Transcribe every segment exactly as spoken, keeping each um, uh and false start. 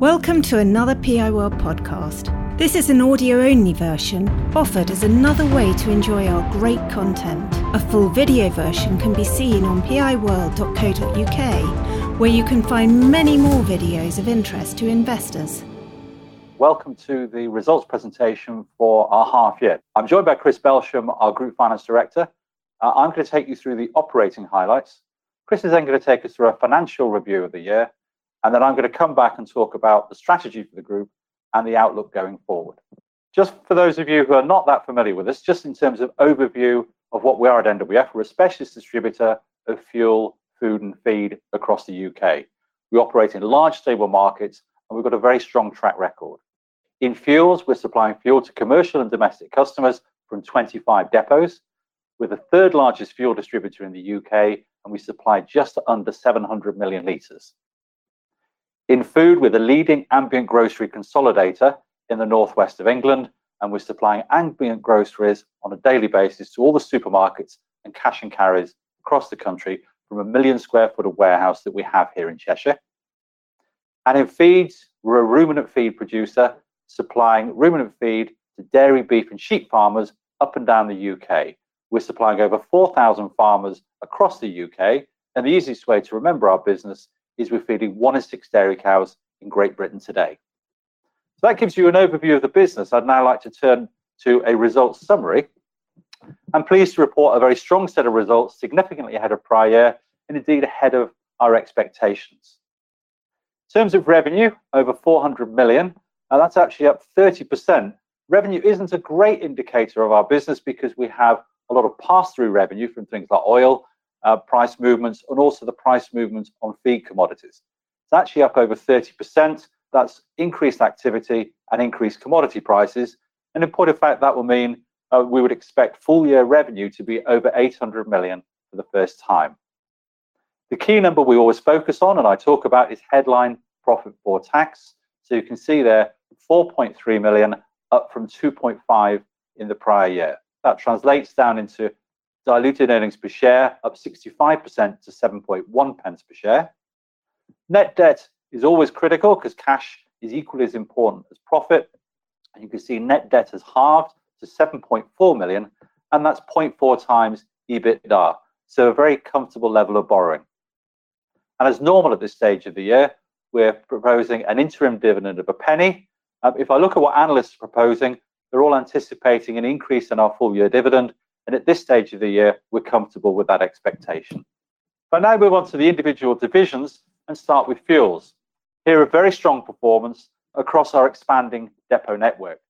Welcome to another P I World podcast. This is an audio-only version, offered as another way to enjoy our great content. A full video version can be seen on p i world dot co dot u k, where you can find many more videos of interest to investors. Welcome to the results presentation for our half year. I'm joined by Chris Belsham, our Group Finance Director. Uh, I'm going to take you through the operating highlights. Chris is then going to take us through a financial review of the year, and then I'm going to come back and talk about the strategy for the group and the outlook going forward. Just for those of you who are not that familiar with us, just in terms of overview of what we are at N W F, we're a specialist distributor of fuel, food and feed across the U K. We operate in large, stable markets, and we've got a very strong track record. In fuels, we're supplying fuel to commercial and domestic customers from twenty-five depots. We're the third largest fuel distributor in the U K, and we supply just under seven hundred million litres. In food, we're the leading ambient grocery consolidator in the northwest of England, and we're supplying ambient groceries on a daily basis to all the supermarkets and cash and carries across the country from a million square foot of warehouse that we have here in Cheshire. And in feeds, we're a ruminant feed producer, supplying ruminant feed to dairy, beef and sheep farmers up and down the U K. We're supplying over four thousand farmers across the U K, and the easiest way to remember our business is we're feeding one in six dairy cows in Great Britain today. So that gives you an overview of the business. I'd now like to turn to a results summary. I'm pleased to report a very strong set of results, significantly ahead of prior year, and indeed ahead of our expectations. In terms of revenue, over four hundred million, and that's actually up thirty percent. Revenue isn't a great indicator of our business because we have a lot of pass-through revenue from things like oil, Uh, price movements, and also the price movements on feed commodities. It's actually up over thirty percent. That's increased activity and increased commodity prices. And in point of fact, that will mean uh, we would expect full year revenue to be over eight hundred million for the first time. The key number we always focus on, and I talk about, is headline profit before tax. So you can see there, four point three million, up from two point five in the prior year. That translates down into diluted earnings per share, up sixty-five percent to seven point one pence per share. Net debt is always critical because cash is equally as important as profit. And you can see net debt has halved to seven point four million, and that's zero point four times EBITDA. So a very comfortable level of borrowing. And as normal at this stage of the year, we're proposing an interim dividend of a penny. Um, if I look at what analysts are proposing, they're all anticipating an increase in our full year dividend. And at this stage of the year, we're comfortable with that expectation. But now move on to the individual divisions and start with fuels. Here, a very strong performance across our expanding depot network.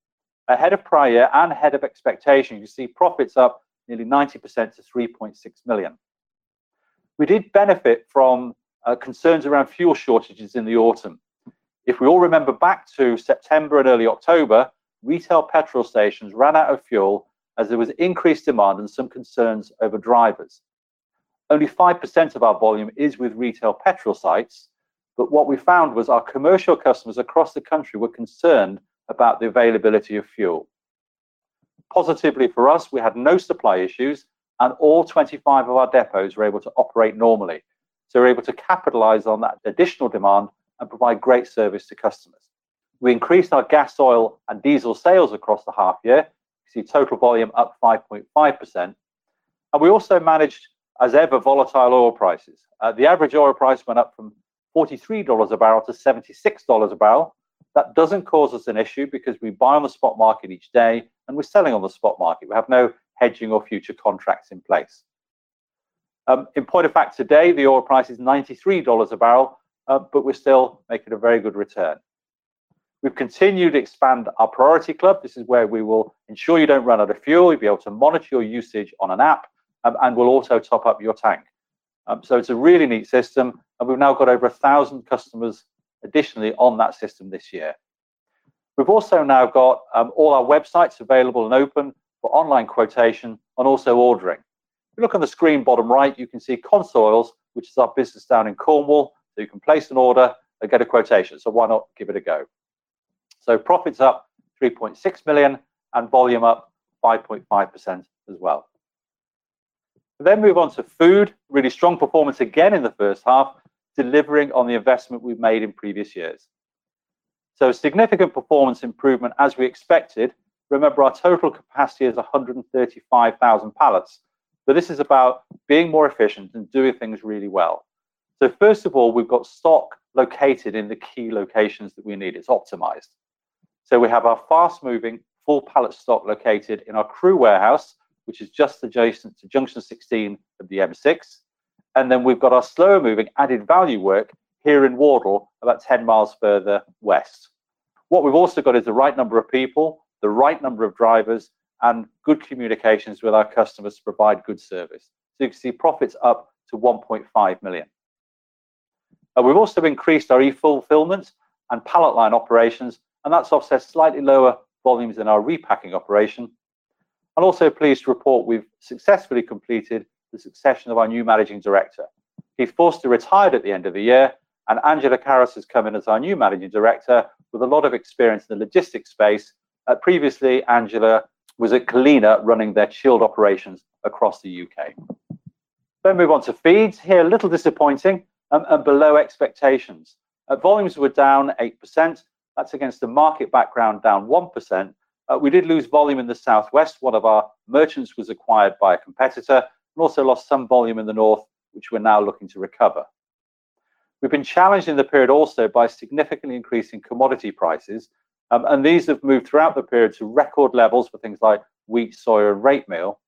Ahead of prior year and ahead of expectation, you see profits up nearly ninety percent to three point six million. We did benefit from uh, concerns around fuel shortages in the autumn. If we all remember back to September and early October, retail petrol stations ran out of fuel as there was increased demand and some concerns over drivers. Only five percent of our volume is with retail petrol sites, but what we found was our commercial customers across the country were concerned about the availability of fuel. Positively for us, we had no supply issues, and all twenty-five of our depots were able to operate normally. So we're able to capitalize on that additional demand and provide great service to customers. We increased our gas, oil, and diesel sales across the half year. See total volume up five point five percent. And we also managed, as ever, volatile oil prices. Uh, the average oil price went up from forty-three dollars a barrel to seventy-six dollars a barrel. That doesn't cause us an issue because we buy on the spot market each day and we're selling on the spot market. We have no hedging or future contracts in place. Um, in point of fact, today, the oil price is ninety-three dollars a barrel, uh, but we're still making a very good return. We've continued to expand our priority club. This is where we will ensure you don't run out of fuel. You'll be able to monitor your usage on an app, um, and we'll also top up your tank. Um, so it's a really neat system, and we've now got over a thousand customers additionally on that system this year. We've also now got um, all our websites available and open for online quotation and also ordering. If you look on the screen bottom right, you can see Consoils, which is our business down in Cornwall. So you can place an order and get a quotation. So why not give it a go? So profits up three point six million and volume up five point five percent as well. We then move on to food, really strong performance again in the first half, delivering on the investment we've made in previous years. So significant performance improvement as we expected. Remember, our total capacity is one hundred thirty-five thousand pallets, but this is about being more efficient and doing things really well. So first of all, we've got stock located in the key locations that we need. It's optimized. So we have our fast-moving full pallet stock located in our crew warehouse, which is just adjacent to junction sixteen of the M six. And then we've got our slower-moving added value work here in Wardle, about ten miles further west. What we've also got is the right number of people, the right number of drivers, and good communications with our customers to provide good service. So you can see profits up to one point five million. Uh, we've also increased our e-fulfillment and pallet line operations, and that's offset slightly lower volumes than our repacking operation. And also pleased to report we've successfully completed the succession of our new managing director. Keith Foster retired at the end of the year, and Angela Karras has come in as our new managing director with a lot of experience in the logistics space. Uh, previously, Angela was at Kalina running their chilled operations across the U K. Then move on to feeds. Here, a little disappointing um, and below expectations. Uh, volumes were down eight percent. That's against the market background down one percent. Uh, we did lose volume in the southwest. One of our merchants was acquired by a competitor, and also lost some volume in the north, which we're now looking to recover. We've been challenged in the period also by significantly increasing commodity prices, um, and these have moved throughout the period to record levels for things like wheat, soya, and rape meal.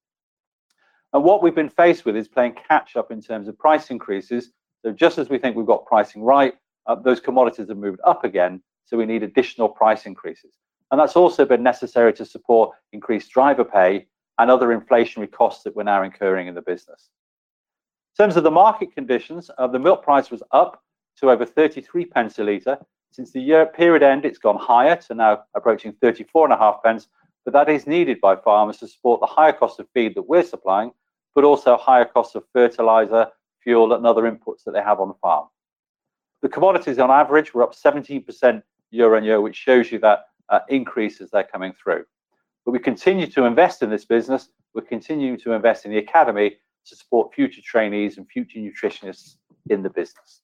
And what we've been faced with is playing catch up in terms of price increases. So just as we think we've got pricing right, uh, those commodities have moved up again, so we need additional price increases. And that's also been necessary to support increased driver pay and other inflationary costs that we're now incurring in the business. In terms of the market conditions, uh, the milk price was up to over thirty-three pence a litre. Since the year period end, it's gone higher to now approaching thirty-four and a half pence, but that is needed by farmers to support the higher cost of feed that we're supplying, but also higher costs of fertiliser, fuel and other inputs that they have on the farm. The commodities on average were up seventeen percent year on year, which shows you that uh, increase as they're coming through. But we continue to invest in this business. We're continuing to invest in the academy to support future trainees and future nutritionists in the business.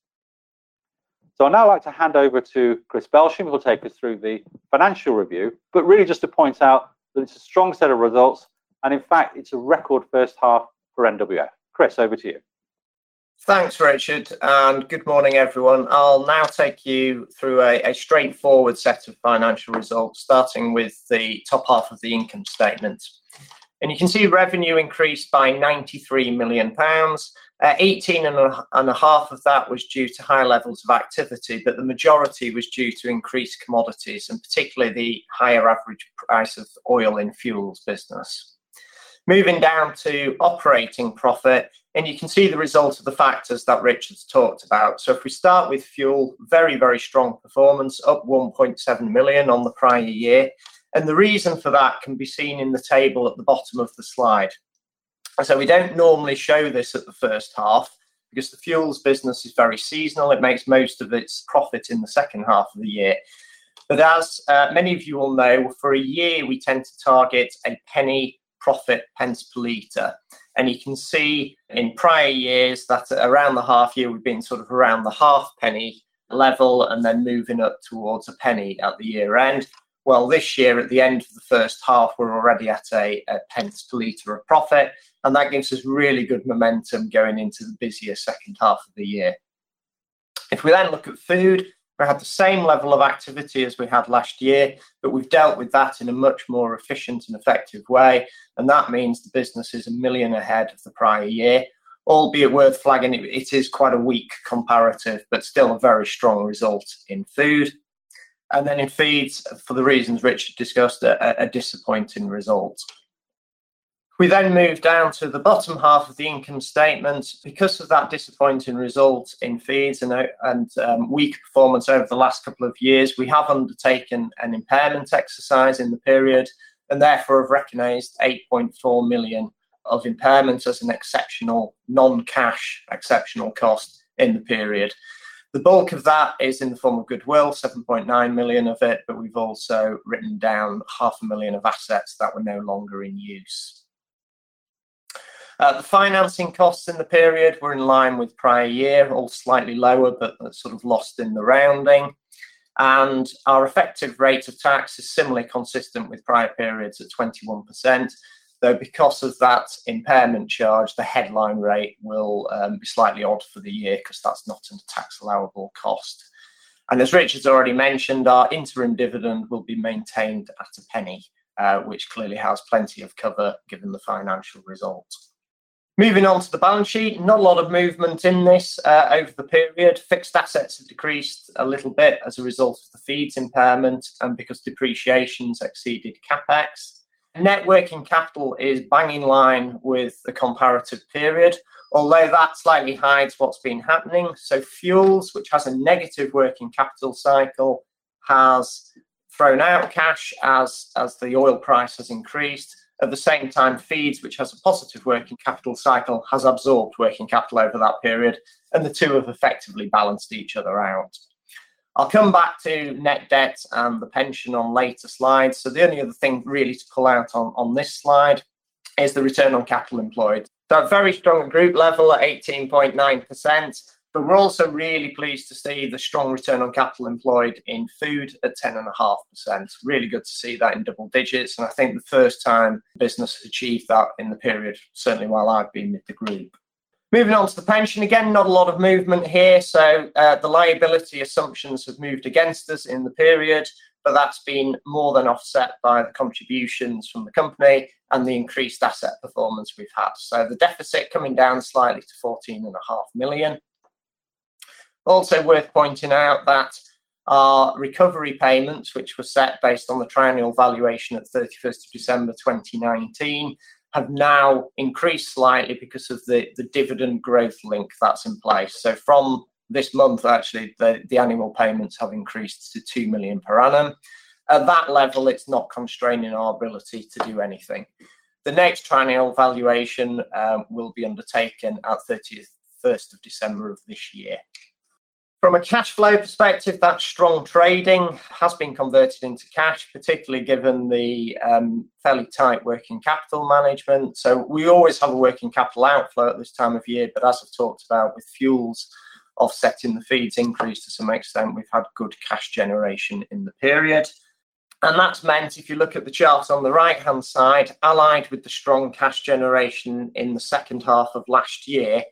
So I'd now like to hand over to Chris Belsham, who will take us through the financial review, but really just to point out that it's a strong set of results, and in fact, it's a record first half for N W F. Chris, over to you. Thanks, Richard, and good morning, everyone. I'll now take you through a, a straightforward set of financial results, starting with the top half of the income statement. And you can see revenue increased by ninety-three million pounds. Uh, eighteen and a half of that was due to high levels of activity, but the majority was due to increased commodities, and particularly the higher average price of oil in fuels business. Moving down to operating profit, and you can see the result of the factors that Richard's talked about. So if we start with fuel, very, very strong performance, up one point seven million on the prior year. And the reason for that can be seen in the table at the bottom of the slide. So we don't normally show this at the first half because the fuels business is very seasonal. It makes most of its profit in the second half of the year. But as uh, many of you will know, for a year, we tend to target a penny profit pence per litre. And you can see in prior years that around the half year, we've been sort of around the half penny level and then moving up towards a penny at the year end. Well, this year, at the end of the first half, we're already at a, a pence per litre of profit, and that gives us really good momentum going into the busier second half of the year. If we then look at food, we had the same level of activity as we had last year, but we've dealt with that in a much more efficient and effective way, and that means the business is a million ahead of the prior year, albeit worth flagging, it, it is quite a weak comparative, but still a very strong result in food. And then in feeds, for the reasons Richard discussed, a, a disappointing result. We then move down to the bottom half of the income statement. Because of that disappointing result in feeds and, and um, weak performance over the last couple of years, we have undertaken an impairment exercise in the period and therefore have recognised eight point four million of impairments as an exceptional, non-cash exceptional cost in the period. The bulk of that is in the form of goodwill, seven point nine million of it, but we've also written down half a million of assets that were no longer in use. Uh, the financing costs in the period were in line with prior year, all slightly lower, but sort of lost in the rounding. and our effective rate of tax is similarly consistent with prior periods at twenty-one percent, though because of that impairment charge, the headline rate will um, be slightly odd for the year because that's not a tax allowable cost. And as Richard's already mentioned, our interim dividend will be maintained at a penny, uh, which clearly has plenty of cover given the financial result. Moving on to the balance sheet, not a lot of movement in this uh, over the period. Fixed assets have decreased a little bit as a result of the feeds impairment and because depreciations exceeded CapEx. Net working capital is bang in line with the comparative period, although that slightly hides what's been happening. So fuels, which has a negative working capital cycle, has thrown out cash as, as the oil price has increased. At the same time, feeds, which has a positive working capital cycle, has absorbed working capital over that period, and the two have effectively balanced each other out. I'll come back to net debt and the pension on later slides. So the only other thing really to pull out on, on this slide is the return on capital employed. So very strong group level at eighteen point nine percent, but we're also really pleased to see the strong return on capital employed in food at ten point five percent. Really good to see that in double digits, and I think the first time the business has achieved that in the period, certainly while I've been with the group. Moving on to the pension, again, not a lot of movement here. So uh, the liability assumptions have moved against us in the period, but that's been more than offset by the contributions from the company and the increased asset performance we've had. So the deficit coming down slightly to fourteen point five million. Also worth pointing out that our recovery payments, which were set based on the triennial valuation at thirty-first of December twenty nineteen, have now increased slightly because of the, the dividend growth link that's in place. So from this month, actually, the, the annual payments have increased to two million pounds per annum. At that level, it's not constraining our ability to do anything. The next triennial valuation um, will be undertaken at thirty-first of December of this year. From a cash flow perspective, that strong trading has been converted into cash, particularly given the um, fairly tight working capital management. So we always have a working capital outflow at this time of year, but as I've talked about with fuels offsetting the feeds increase to some extent, we've had good cash generation in the period. And that's meant, if you look at the chart on the right-hand side, allied with the strong cash generation in the second half of last year,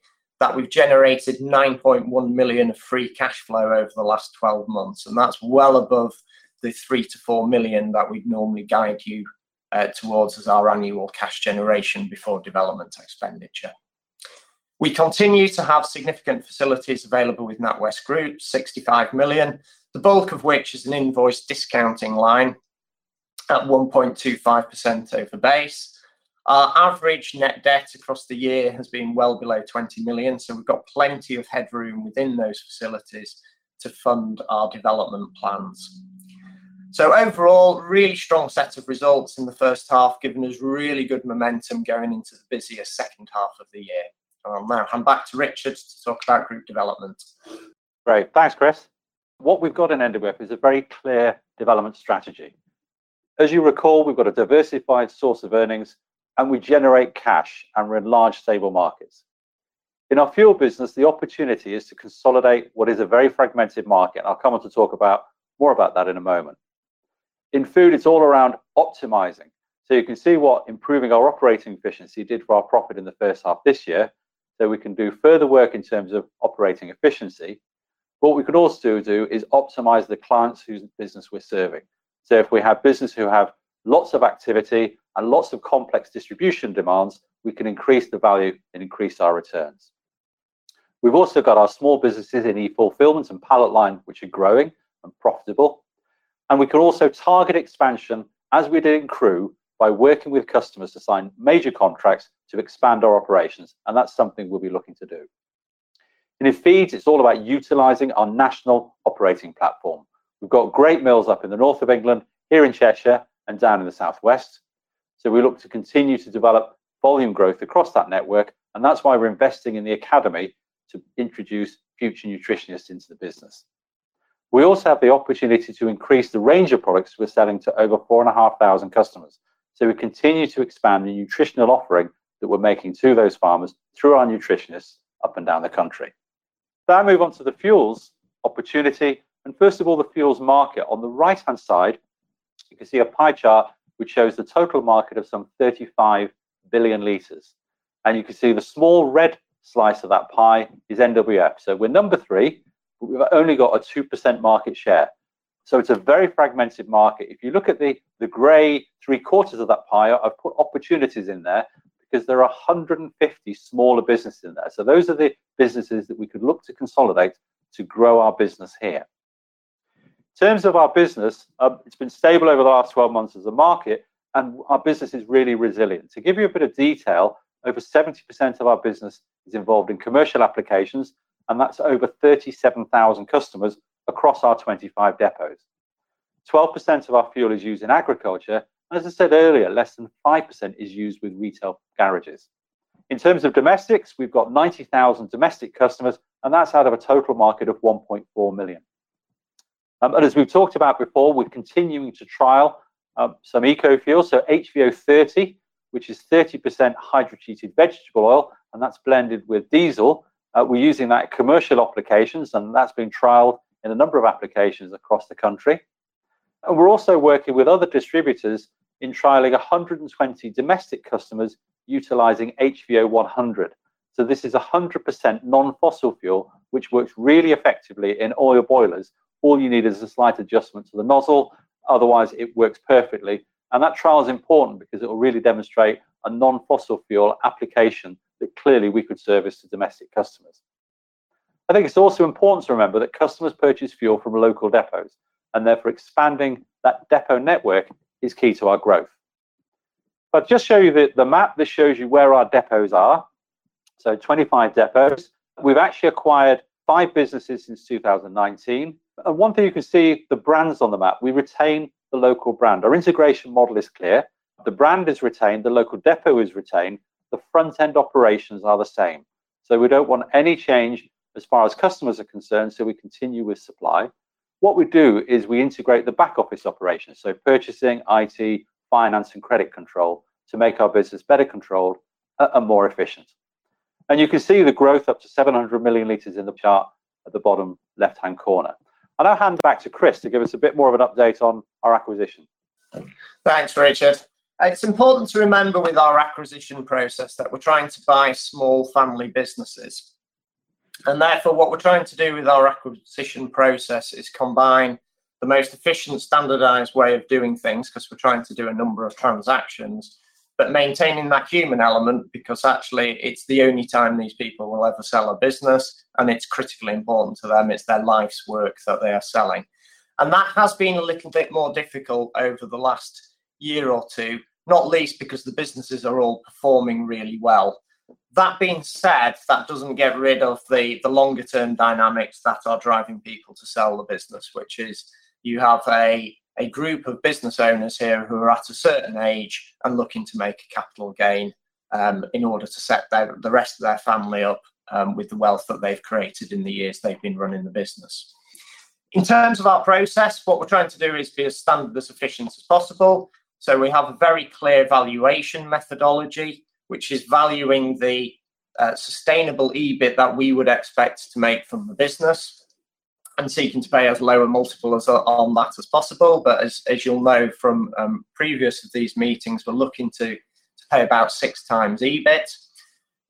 that we've generated nine point one million of free cash flow over the last twelve months, and that's well above the three to four million that we'd normally guide you uh, towards as our annual cash generation before development expenditure. We continue to have significant facilities available with NatWest Group, sixty-five million, the bulk of which is an invoice discounting line at one point two five percent over base. Our average net debt across the year has been well below twenty million, so we've got plenty of headroom within those facilities to fund our development plans. So overall, really strong set of results in the first half, giving us really good momentum going into the busier second half of the year. I'll now hand back to Richard to talk about group development. Great, thanks, Chris. What we've got in N W F is a very clear development strategy. As you recall, we've got a diversified source of earnings, and we generate cash, and we're in large, stable markets. In our fuel business, the opportunity is to consolidate what is a very fragmented market. I'll come on to talk about more about that in a moment. In food, it's all around optimizing. So you can see what improving our operating efficiency did for our profit in the first half this year. So we can do further work in terms of operating efficiency. What we could also do is optimize the clients whose business we're serving. So if we have business who have lots of activity and lots of complex distribution demands, we can increase the value and increase our returns. We've also got our small businesses in e-fulfillment and pallet line, which are growing and profitable. And we can also target expansion, as we did in Crew, by working with customers to sign major contracts to expand our operations. And that's something we'll be looking to do. And in feeds, it's all about utilising our national operating platform. We've got great mills up in the north of England, here in Cheshire, and down in the southwest. So we look to continue to develop volume growth across that network, and that's why we're investing in the academy to introduce future nutritionists into the business. We also have the opportunity to increase the range of products we're selling to over four and a half thousand customers. So we continue to expand the nutritional offering that we're making to those farmers through our nutritionists up and down the country. Now I move on to the fuels opportunity And first of all, the fuels market. On the right-hand side, you can see a pie chart which shows the total market of some thirty-five billion litres. And you can see the small red slice of that pie is N W F. So we're number three, but we've only got a two percent market share. So it's a very fragmented market. If you look at the, the grey three quarters of that pie, I've put opportunities in there because there are one hundred fifty smaller businesses in there. So those are the businesses that we could look to consolidate to grow our business here. In terms of our business, uh, it's been stable over the last twelve months as a market, and our business is really resilient. To give you a bit of detail, over seventy percent of our business is involved in commercial applications, and that's over thirty-seven thousand customers across our twenty-five depots. twelve percent of our fuel is used in agriculture, and as I said earlier, less than five percent is used with retail garages. In terms of domestics, we've got ninety thousand domestic customers, and that's out of a total market of one point four million. Um, and as we've talked about before, we're continuing to trial um, some eco-fuel, so H V O thirty, which is thirty percent hydrotreated vegetable oil, and that's blended with diesel. Uh, we're using that in commercial applications, and that's been trialed in a number of applications across the country. And we're also working with other distributors in trialing one hundred twenty domestic customers utilizing H V O one hundred. So this is one hundred percent non-fossil fuel, which works really effectively in oil boilers. All you need is a slight adjustment to the nozzle, otherwise it works perfectly. And that trial is important because it will really demonstrate a non-fossil fuel application that clearly we could service to domestic customers. I think it's also important to remember that customers purchase fuel from local depots, and therefore expanding that depot network is key to our growth. I'll just show you the, the map. This shows you where our depots are. So twenty-five depots. We've actually acquired five businesses since two thousand nineteen. And one thing you can see, the brands on the map, we retain the local brand. Our integration model is clear. The brand is retained, the local depot is retained, the front-end operations are the same. So we don't want any change as far as customers are concerned, so we continue with supply. What we do is we integrate the back office operations, so purchasing, I T, finance and credit control, to make our business better controlled and more efficient. And you can see the growth up to seven hundred million litres in the chart at the bottom left-hand corner. I'll now hand back to Chris to give us a bit more of an update on our acquisition. Thanks, Richard. It's important to remember with our acquisition process that we're trying to buy small family businesses. And therefore, what we're trying to do with our acquisition process is combine the most efficient, standardised way of doing things, because we're trying to do a number of transactions, but maintaining that human element, because actually it's the only time these people will ever sell a business, and it's critically important to them. It's their life's work that they are selling. And that has been a little bit more difficult over the last year or two, not least because the businesses are all performing really well. That being said, that doesn't get rid of the, the longer-term dynamics that are driving people to sell the business, which is you have a, a group of business owners here who are at a certain age and looking to make a capital gain um, in order to set their, the rest of their family up um, with the wealth that they've created in the years they've been running the business. In terms of our process, what we're trying to do is be as standard, as efficient as possible. So we have a very clear valuation methodology, which is valuing the uh, sustainable E B I T that we would expect to make from the business and seeking to pay as low a multiple as, on that as possible. But as, as you'll know from um, previous of these meetings, we're looking to, to pay about six times E B I T.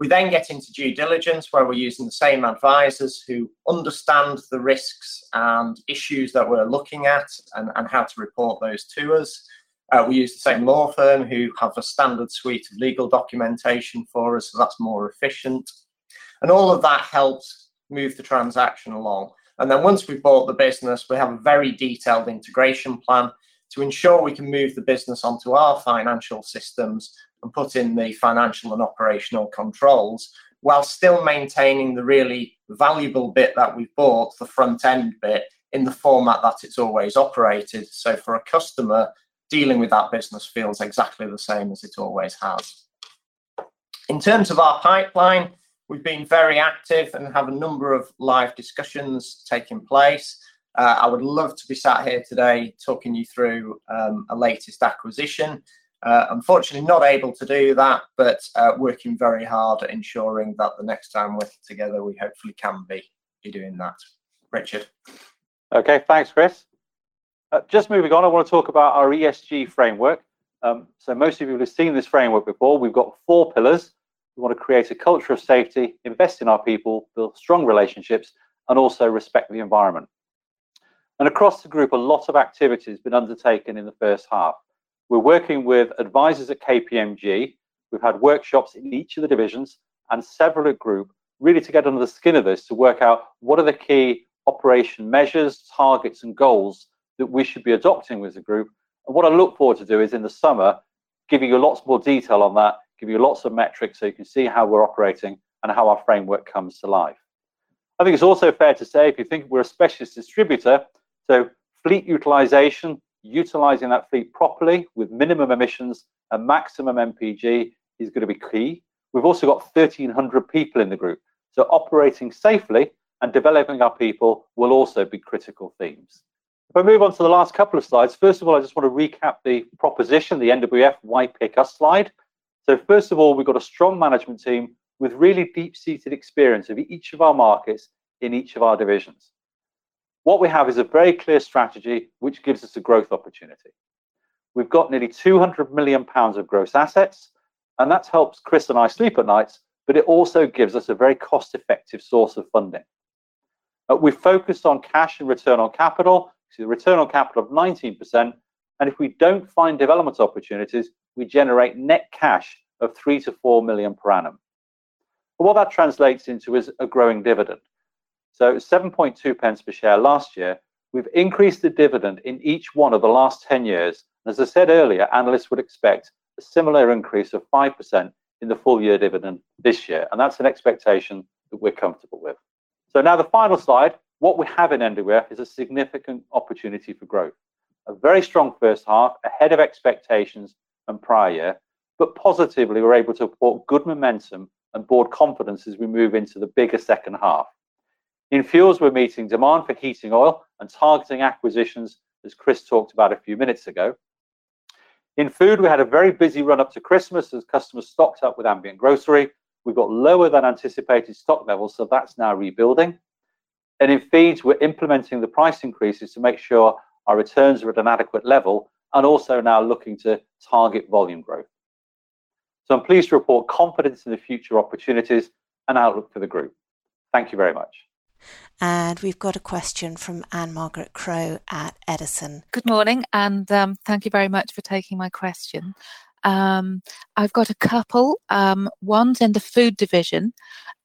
We then get into due diligence where we're using the same advisors who understand the risks and issues that we're looking at and, and how to report those to us. Uh, we use the same law firm who have a standard suite of legal documentation for us, so that's more efficient. And all of that helps move the transaction along. And then once we've bought the business, we have a very detailed integration plan to ensure we can move the business onto our financial systems and put in the financial and operational controls while still maintaining the really valuable bit that we've bought, the front-end bit, in the format that it's always operated. So for a customer, dealing with that business feels exactly the same as it always has. In terms of our pipeline, we've been very active and have a number of live discussions taking place. Uh, I would love to be sat here today talking you through um, a latest acquisition. Uh, unfortunately, not able to do that, but uh, working very hard at ensuring that the next time we're together, we hopefully can be, be doing that. Richard. Okay, thanks, Chris. Uh, just moving on, I want to talk about our E S G framework. Um, so most of you have seen this framework before. We've got four pillars. We want to create a culture of safety, invest in our people, build strong relationships, and also respect the environment. And across the group, a lot of activity has been undertaken in the first half. We're working with advisors at K P M G. We've had workshops in each of the divisions and several at group, really to get under the skin of this, to work out what are the key operation measures, targets, and goals that we should be adopting with the group. And what I look forward to do is in the summer, giving you lots more detail on that, give you lots of metrics so you can see how we're operating and how our framework comes to life. I think it's also fair to say, if you think we're a specialist distributor, so fleet utilization, utilizing that fleet properly with minimum emissions and maximum M P G is going to be key. We've also got thirteen hundred people in the group. So operating safely and developing our people will also be critical themes. If I move on to the last couple of slides, first of all, I just want to recap the proposition, the N W F Why Pick Us slide. So first of all, we've got a strong management team with really deep-seated experience of each of our markets in each of our divisions. What we have is a very clear strategy, which gives us a growth opportunity. We've got nearly two hundred million pounds of gross assets, and that helps Chris and I sleep at nights, but it also gives us a very cost-effective source of funding. Uh, we've focused on cash and return on capital, so the return on capital of nineteen percent, and if we don't find development opportunities, we generate net cash of three to four million per annum. But what that translates into is a growing dividend. So seven point two pence per share last year. We've increased the dividend in each one of the last ten years. And as I said earlier, analysts would expect a similar increase of five percent in the full year dividend this year. And that's an expectation that we're comfortable with. So now the final slide, what we have in N W F is a significant opportunity for growth. A very strong first half, ahead of expectations and prior year, but positively we're able to report good momentum and board confidence as we move into the bigger second half. In fuels, we're meeting demand for heating oil and targeting acquisitions, as Chris talked about a few minutes ago. In food, we had a very busy run up to Christmas as customers stocked up with ambient grocery. We've got lower than anticipated stock levels, so that's now rebuilding. And in feeds, we're implementing the price increases to make sure our returns are at an adequate level, and also now looking to target volume growth. So I'm pleased to report confidence in the future opportunities and outlook for the group. Thank you very much. And we've got a question from Anne Margaret Crow at Edison. Good morning, and um, thank you very much for taking my question. Um, I've got a couple. Um, one's in the food division,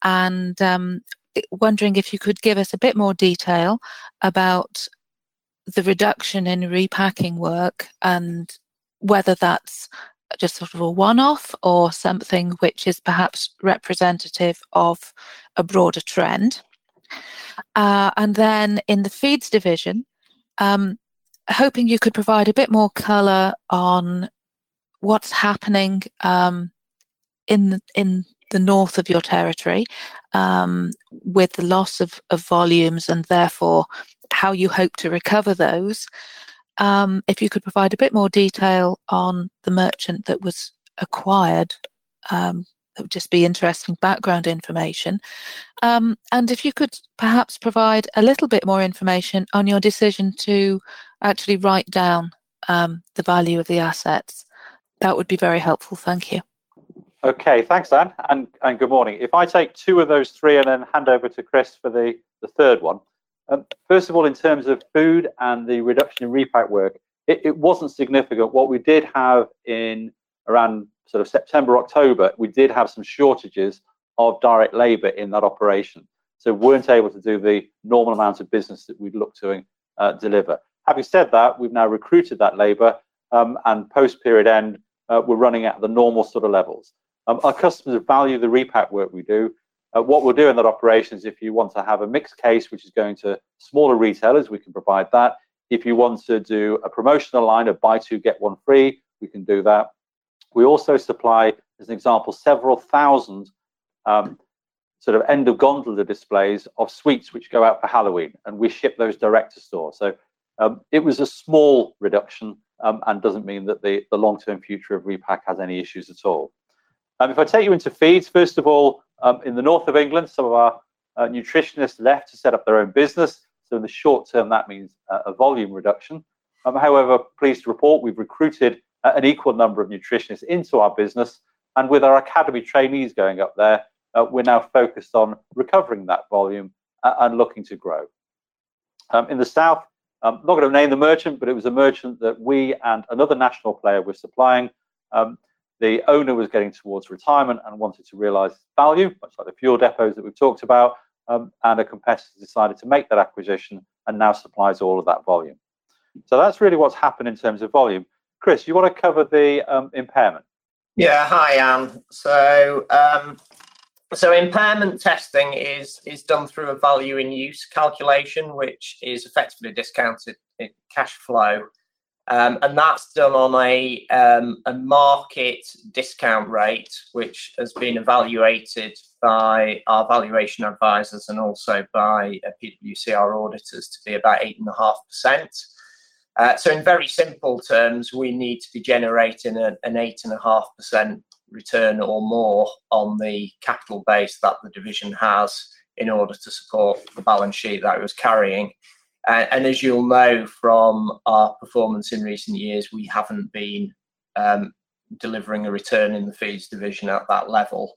and um, wondering if you could give us a bit more detail about the reduction in repacking work and whether that's just sort of a one-off or something which is perhaps representative of a broader trend. Uh, and then in the feeds division, um, hoping you could provide a bit more colour on what's happening um, in the, in the north of your territory um, with the loss of, of volumes and therefore how you hope to recover those. Um, if you could provide a bit more detail on the merchant that was acquired, um, that would just be interesting background information. Um, and if you could perhaps provide a little bit more information on your decision to actually write down um, the value of the assets, that would be very helpful. Thank you. Okay, thanks, Anne, and, and good morning. If I take two of those three and then hand over to Chris for the, the third one. Um, first of all, in terms of food and the reduction in repack work, it, it wasn't significant. What we did have in around sort of September, October, we did have some shortages of direct labour in that operation. So we weren't able to do the normal amount of business that we'd look to uh, deliver. Having said that, we've now recruited that labour um, and post-period end, uh, we're running at the normal sort of levels. Um, our customers value the repack work we do. Uh, what we'll do in that operation is if you want to have a mixed case, which is going to smaller retailers, we can provide that. If you want to do a promotional line of buy two, get one free, we can do that. We also supply, as an example, several thousand um, sort of end of gondola displays of sweets which go out for Halloween, and we ship those direct to store. So um, it was a small reduction um, and doesn't mean that the, the long-term future of repack has any issues at all. Um, if I take you into feeds, first of all, Um, in the north of England, some of our uh, nutritionists left to set up their own business. So in the short term, that means uh, a volume reduction. I'm, however, pleased to report we've recruited uh, an equal number of nutritionists into our business. And with our academy trainees going up there, uh, we're now focused on recovering that volume uh, and looking to grow. Um, in the south, I'm not going to name the merchant, but it was a merchant that we and another national player were supplying. Um, the owner was getting towards retirement and wanted to realise value, much like the fuel depots that we've talked about, um, and a competitor decided to make that acquisition and now supplies all of that volume. So that's really what's happened in terms of volume. Chris, you want to cover the um, impairment? Yeah, hi, Anne. So um, so impairment testing is is done through a value in use calculation, which is effectively discounted cash flow. Um, and that's done on a um, a market discount rate, which has been evaluated by our valuation advisors and also by uh, PwC, our auditors, to be about eight point five percent. Uh, so in very simple terms, we need to be generating a, an eight point five percent return or more on the capital base that the division has in order to support the balance sheet that it was carrying. Uh, and as you'll know from our performance in recent years, we haven't been um, delivering a return in the feeds division at that level.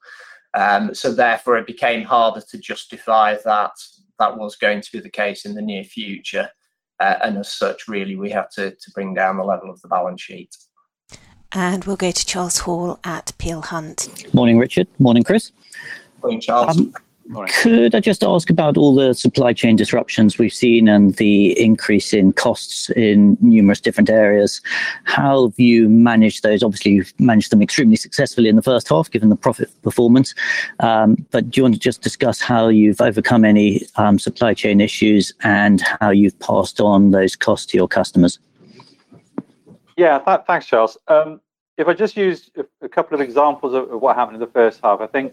Um, so therefore, it became harder to justify that that was going to be the case in the near future. Uh, and as such, really, we have to, to bring down the level of the balance sheet. And we'll go to Charles Hall at Peel Hunt. Morning, Richard. Morning, Chris. Morning, Charles. Um, Morning. Could I just ask about all the supply chain disruptions we've seen and the increase in costs in numerous different areas? How have you managed those? Obviously, you've managed them extremely successfully in the first half, given the profit performance. Um, but do you want to just discuss how you've overcome any um, supply chain issues and how you've passed on those costs to your customers? Yeah, th- thanks, Charles. Um, if I just use a couple of examples of what happened in the first half, I think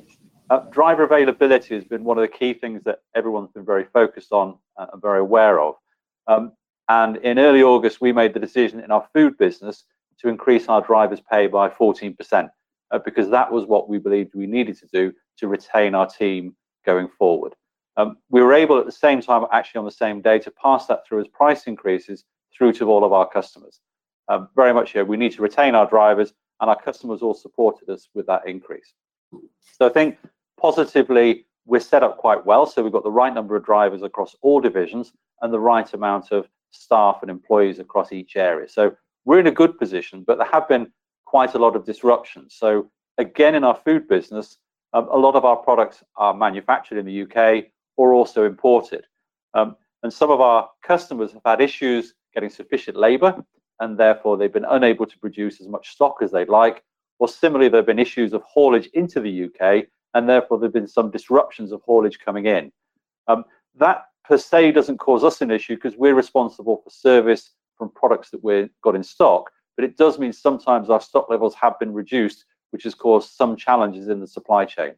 Uh, driver availability has been one of the key things that everyone's been very focused on uh, and very aware of. Um, and in early August, we made the decision in our food business to increase our drivers' pay by fourteen percent uh, because that was what we believed we needed to do to retain our team going forward. Um, we were able at the same time, actually on the same day, to pass that through as price increases through to all of our customers. Uh, very much here, we need to retain our drivers, and our customers all supported us with that increase. So I think positively, we're set up quite well. So we've got the right number of drivers across all divisions and the right amount of staff and employees across each area. So we're in a good position, but there have been quite a lot of disruptions. So again, in our food business, um, a lot of our products are manufactured in the U K or also imported. Um, and some of our customers have had issues getting sufficient labour, and therefore they've been unable to produce as much stock as they'd like. Or similarly, there have been issues of haulage into the U K, and therefore there have been some disruptions of haulage coming in. Um, that per se doesn't cause us an issue because we're responsible for service from products that we've got in stock, but it does mean sometimes our stock levels have been reduced, which has caused some challenges in the supply chain.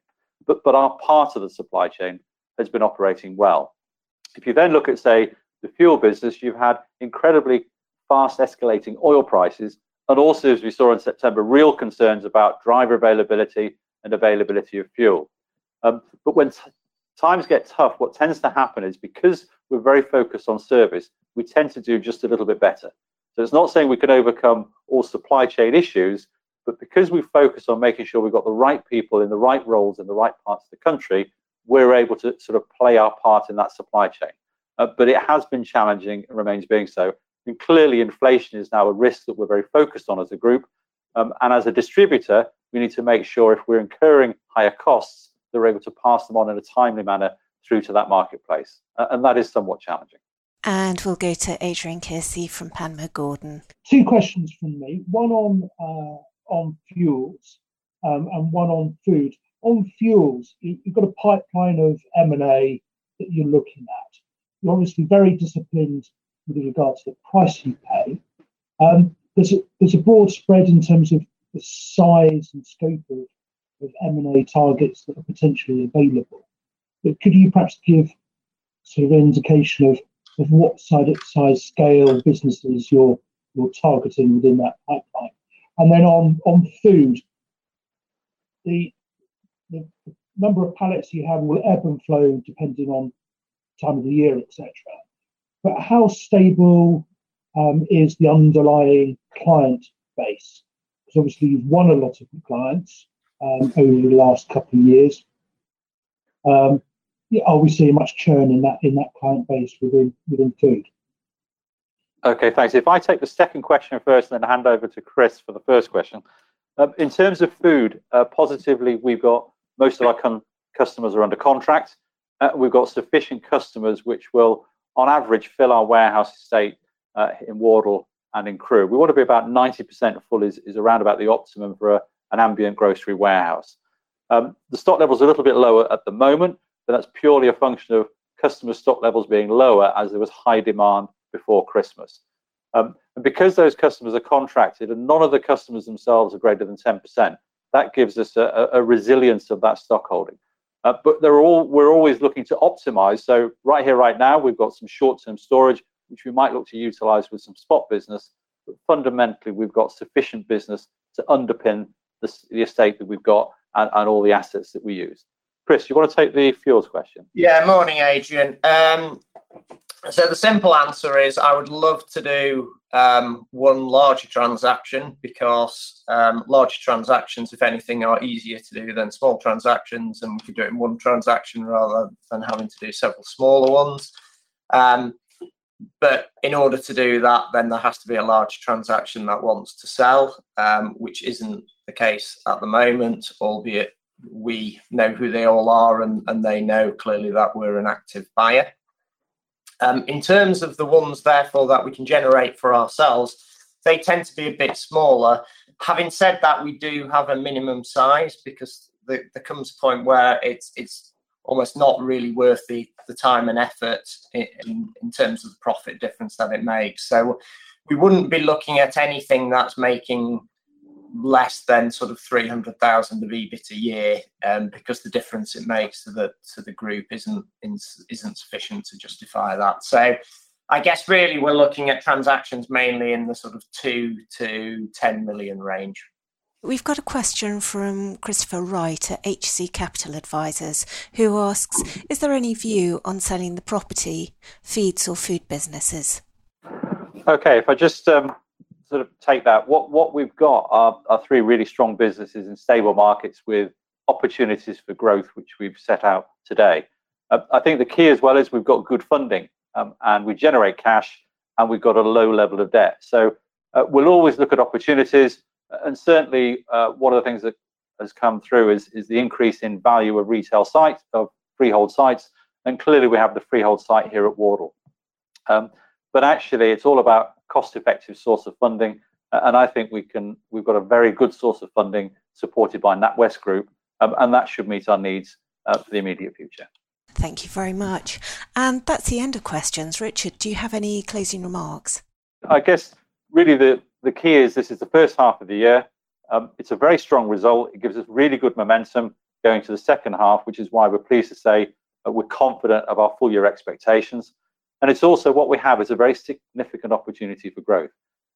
But, but our part of the supply chain has been operating well. If you then look at, say, the fuel business, you've had incredibly fast escalating oil prices, and also, as we saw in September, real concerns about driver availability and availability of fuel. Um, but when t- times get tough, what tends to happen is because we're very focused on service, we tend to do just a little bit better. So it's not saying we can overcome all supply chain issues, but because we focus on making sure we've got the right people in the right roles in the right parts of the country, we're able to sort of play our part in that supply chain. Uh, but it has been challenging and remains being so. And clearly, inflation is now a risk that we're very focused on as a group. Um, and as a distributor, we need to make sure if we're incurring higher costs, that we're able to pass them on in a timely manner through to that marketplace. Uh, and that is somewhat challenging. And we'll go to Adrian Kiersey from Panmure Gordon. Two questions from me, one on uh, on fuels um, and one on food. On fuels, you've got a pipeline of M and A that you're looking at. You're obviously very disciplined with regard to the price you pay. Um, there's, a, there's a broad spread in terms of the size and scope of, of M and A targets that are potentially available. But could you perhaps give sort of an indication of, of what size, size scale businesses you're you're targeting within that pipeline? And then on, on food, the, the number of pallets you have will ebb and flow depending on time of the year, et cetera. but how stable um, is the underlying client base? Because obviously you've won a lot of clients um, over the last couple of years. Um, yeah, are we seeing much churn in that in that client base within within food? Okay, thanks. If I take the second question first and then hand over to Chris for the first question. Um, in terms of food, uh, positively, we've got most of our customers are under contract. Uh, we've got sufficient customers which will, on average, fill our warehouse estate uh, in Wardle and in Crewe. We want to be about ninety percent full is, is around about the optimum for a, an ambient grocery warehouse. Um, the stock level's a little bit lower at the moment, but that's purely a function of customer stock levels being lower as there was high demand before Christmas. Um, and because those customers are contracted and none of the customers themselves are greater than ten percent, that gives us a, a resilience of that stock holding. Uh, but they're all, we're always looking to optimize. So right here, right now, we've got some short-term storage, which we might look to utilize with some spot business. But fundamentally, we've got sufficient business to underpin the, the estate that we've got and, and all the assets that we use. Chris, you want to take the fuels question? Yeah, morning, Adrian. Um, so the simple answer is I would love to do um, one larger transaction because um, larger transactions, if anything, are easier to do than small transactions, and we could do it in one transaction rather than having to do several smaller ones. Um, but in order to do that, then there has to be a large transaction that wants to sell, um, which isn't the case at the moment, albeit we know who they all are and, and they know clearly that we're an active buyer. Um, in terms of the ones, therefore, that we can generate for ourselves, they tend to be a bit smaller. Having said that, we do have a minimum size because the, there comes a point where it's it's almost not really worth the, the time and effort in, in terms of the profit difference that it makes. So we wouldn't be looking at anything that's making less than sort of three hundred thousand of E B I T a year, um, because the difference it makes to the to the group isn't isn't sufficient to justify that. So I guess really we're looking at transactions mainly in the sort of two to ten million range. We've got a question from Christopher Wright at H C Capital Advisors, who asks, is there any view on selling the property, feeds or food businesses? Okay, if I just... Um... sort of take that. What what we've got are, are three really strong businesses in stable markets with opportunities for growth, which we've set out today. Uh, I think the key as well is we've got good funding, um, and we generate cash, and we've got a low level of debt. So uh, we'll always look at opportunities, and certainly uh, one of the things that has come through is is the increase in value of retail sites, of freehold sites, and clearly we have the freehold site here at Wardle. Um, but actually, it's all about cost-effective source of funding, and I think we can. We've got a very good source of funding supported by NatWest Group, um, and that should meet our needs uh, for the immediate future. Thank you very much, and that's the end of questions. Richard, do you have any closing remarks? I guess really the the key is this is the first half of the year. Um, it's a very strong result. It gives us really good momentum going to the second half, which is why we're pleased to say that we're confident of our full year expectations. And it's also what we have is a very significant opportunity for growth.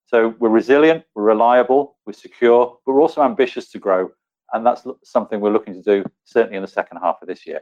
So we're resilient, we're reliable, we're secure, but we're also ambitious to grow. And that's something we're looking to do, certainly in the second half of this year.